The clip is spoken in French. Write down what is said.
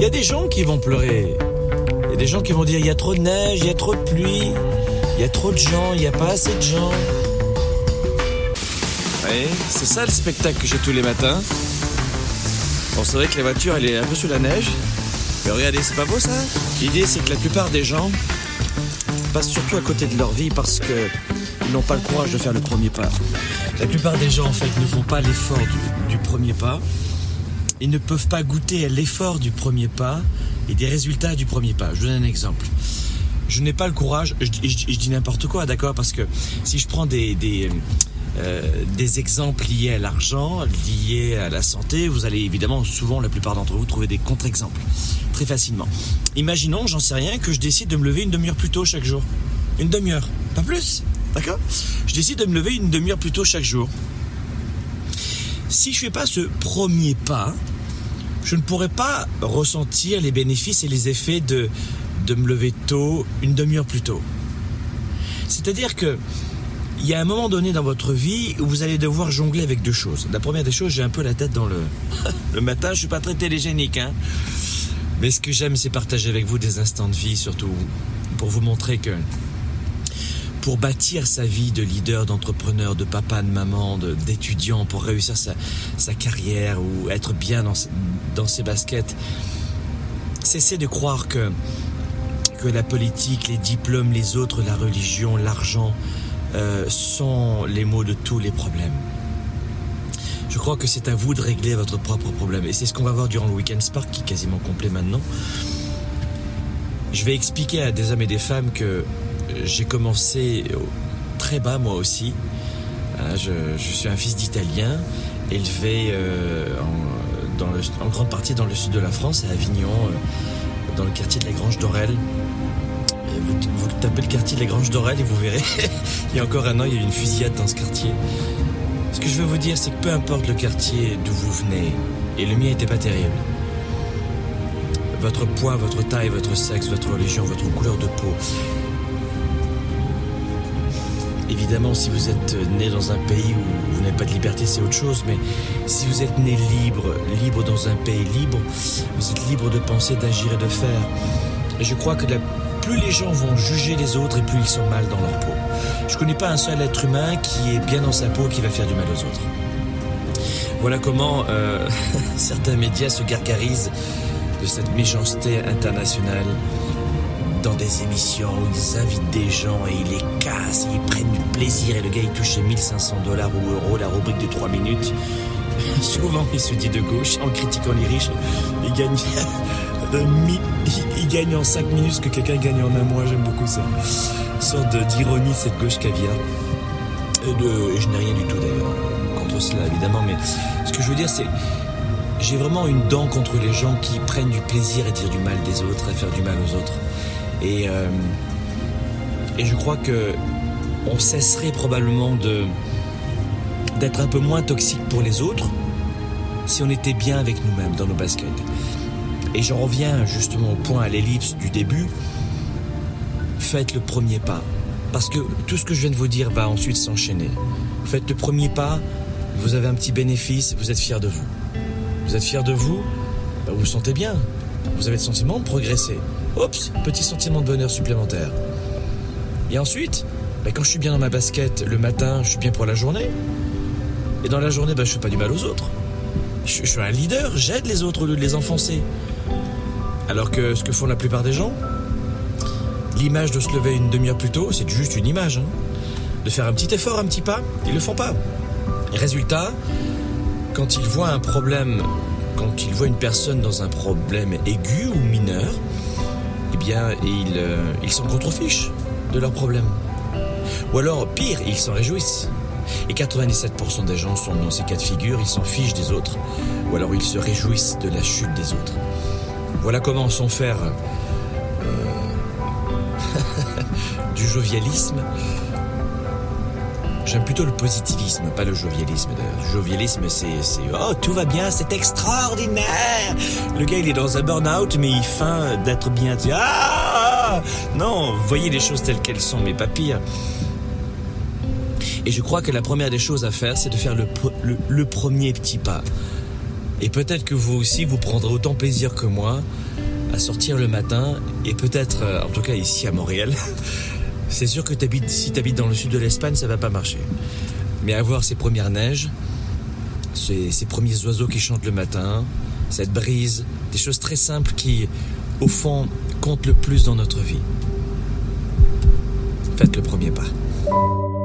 Il y a des gens qui vont pleurer. Il y a des gens qui vont dire il y a trop de neige, il y a trop de pluie, il y a trop de gens, il n'y a pas assez de gens. Oui, c'est ça le spectacle que j'ai tous les matins. Bon, c'est vrai que la voiture elle est un peu sous la neige. Mais regardez, c'est pas beau ça? L'idée c'est que la plupart des gens passent surtout à côté de leur vie parce que ils n'ont pas le courage de faire le premier pas. La plupart des gens en fait ne font pas l'effort du premier pas. Ils ne peuvent pas goûter à l'effort du premier pas et des résultats du premier pas. Je vous donne un exemple. Je n'ai pas le courage, je dis n'importe quoi, d'accord? Parce que si je prends des exemples liés à l'argent, liés à la santé, vous allez évidemment, souvent la plupart d'entre vous, trouver des contre-exemples très facilement. Imaginons, j'en sais rien, que je décide de me lever une demi-heure plus tôt chaque jour. Une demi-heure, pas plus, d'accord? Je décide de me lever une demi-heure plus tôt chaque jour. Si je ne fais pas ce premier pas, je ne pourrai pas ressentir les bénéfices et les effets de me lever tôt, une demi-heure plus tôt. C'est-à-dire que il y a un moment donné dans votre vie où vous allez devoir jongler avec deux choses. La première des choses, j'ai un peu la tête dans le... le matin, je suis pas très télégénique, hein. Mais ce que j'aime, c'est partager avec vous des instants de vie, surtout pour vous montrer que pour bâtir sa vie de leader, d'entrepreneur, de papa, de maman, d'étudiant, pour réussir sa carrière ou être bien dans ses baskets, cessez de croire que la politique, les diplômes, les autres, la religion, l'argent sont les maux de tous les problèmes. Je crois que c'est à vous de régler votre propre problème. Et c'est ce qu'on va voir durant le Week-end Spark, qui est quasiment complet maintenant. Je vais expliquer à des hommes et des femmes que j'ai commencé très bas moi aussi. Je suis un fils d'Italien, élevé en grande partie dans le sud de la France, à Avignon, dans le quartier de la Grange d'Aurel. Vous tapez le quartier de la Grange d'Aurel et vous verrez, il y a encore un an, il y a eu une fusillade dans ce quartier. Ce que je veux vous dire, c'est que peu importe le quartier d'où vous venez, et le mien n'était pas terrible, votre poids, votre taille, votre sexe, votre religion, votre couleur de peau. Évidemment, si vous êtes né dans un pays où vous n'avez pas de liberté, c'est autre chose. Mais si vous êtes né libre dans un pays libre, vous êtes libre de penser, d'agir et de faire. Et je crois que plus les gens vont juger les autres et plus ils sont mal dans leur peau. Je ne connais pas un seul être humain qui est bien dans sa peau qui va faire du mal aux autres. Voilà comment certains médias se gargarisent de cette méchanceté internationale dans des émissions où ils invitent des gens et ils les cassent, et ils prennent du plaisir et le gars il touche $1,500 ou euros la rubrique de 3 minutes. Souvent il se dit de gauche en critiquant les riches, il gagne... Il gagne en 5 minutes ce que quelqu'un gagne en un mois, j'aime beaucoup ça. Une sorte d'ironie de cette gauche caviar. Je n'ai rien du tout d'ailleurs contre cela évidemment, mais ce que je veux dire c'est j'ai vraiment une dent contre les gens qui prennent du plaisir à dire du mal des autres, à faire du mal aux autres. Et je crois que on cesserait probablement d'être un peu moins toxique pour les autres si on était bien avec nous-mêmes dans nos baskets. Et j'en reviens justement au point, à l'ellipse du début. Faites le premier pas. Parce que tout ce que je viens de vous dire va ensuite s'enchaîner. Faites le premier pas, vous avez un petit bénéfice, vous êtes fiers de vous. Vous êtes fiers de vous, bah vous vous sentez bien. Vous avez le sentiment de progresser. Oups, petit sentiment de bonheur supplémentaire. Et ensuite, bah quand je suis bien dans ma basket, le matin, je suis bien pour la journée. Et dans la journée, bah je ne fais pas du mal aux autres. Je suis un leader, j'aide les autres au lieu de les enfoncer. Alors que ce que font la plupart des gens, l'image de se lever une demi-heure plus tôt, c'est juste une image. Hein. De faire un petit effort, un petit pas, ils le font pas. Et résultat, quand ils voient un problème, quand ils voient une personne dans un problème aigu ou mineur, eh bien, ils s'en contrefichent de leur problème. Ou alors, pire, ils s'en réjouissent. Et 97% des gens sont dans ces cas de figure, ils s'en fichent des autres. Ou alors ils se réjouissent de la chute des autres. Voilà comment s'en faire du jovialisme. J'aime plutôt le positivisme, pas le jovialisme d'ailleurs. Le jovialisme, c'est « Oh, tout va bien, c'est extraordinaire !» Le gars, il est dans un burn-out, mais il feint d'être bien. « Ah !» Non, voyez les choses telles qu'elles sont, mais pas pire. Et je crois que la première des choses à faire, c'est de faire le premier petit pas. Et peut-être que vous aussi, vous prendrez autant plaisir que moi à sortir le matin et peut-être, en tout cas ici à Montréal, c'est sûr que si t'habites dans le sud de l'Espagne, ça va pas marcher. Mais avoir ces premières neiges, ces premiers oiseaux qui chantent le matin, cette brise, des choses très simples qui, au fond, comptent le plus dans notre vie. Faites le premier pas.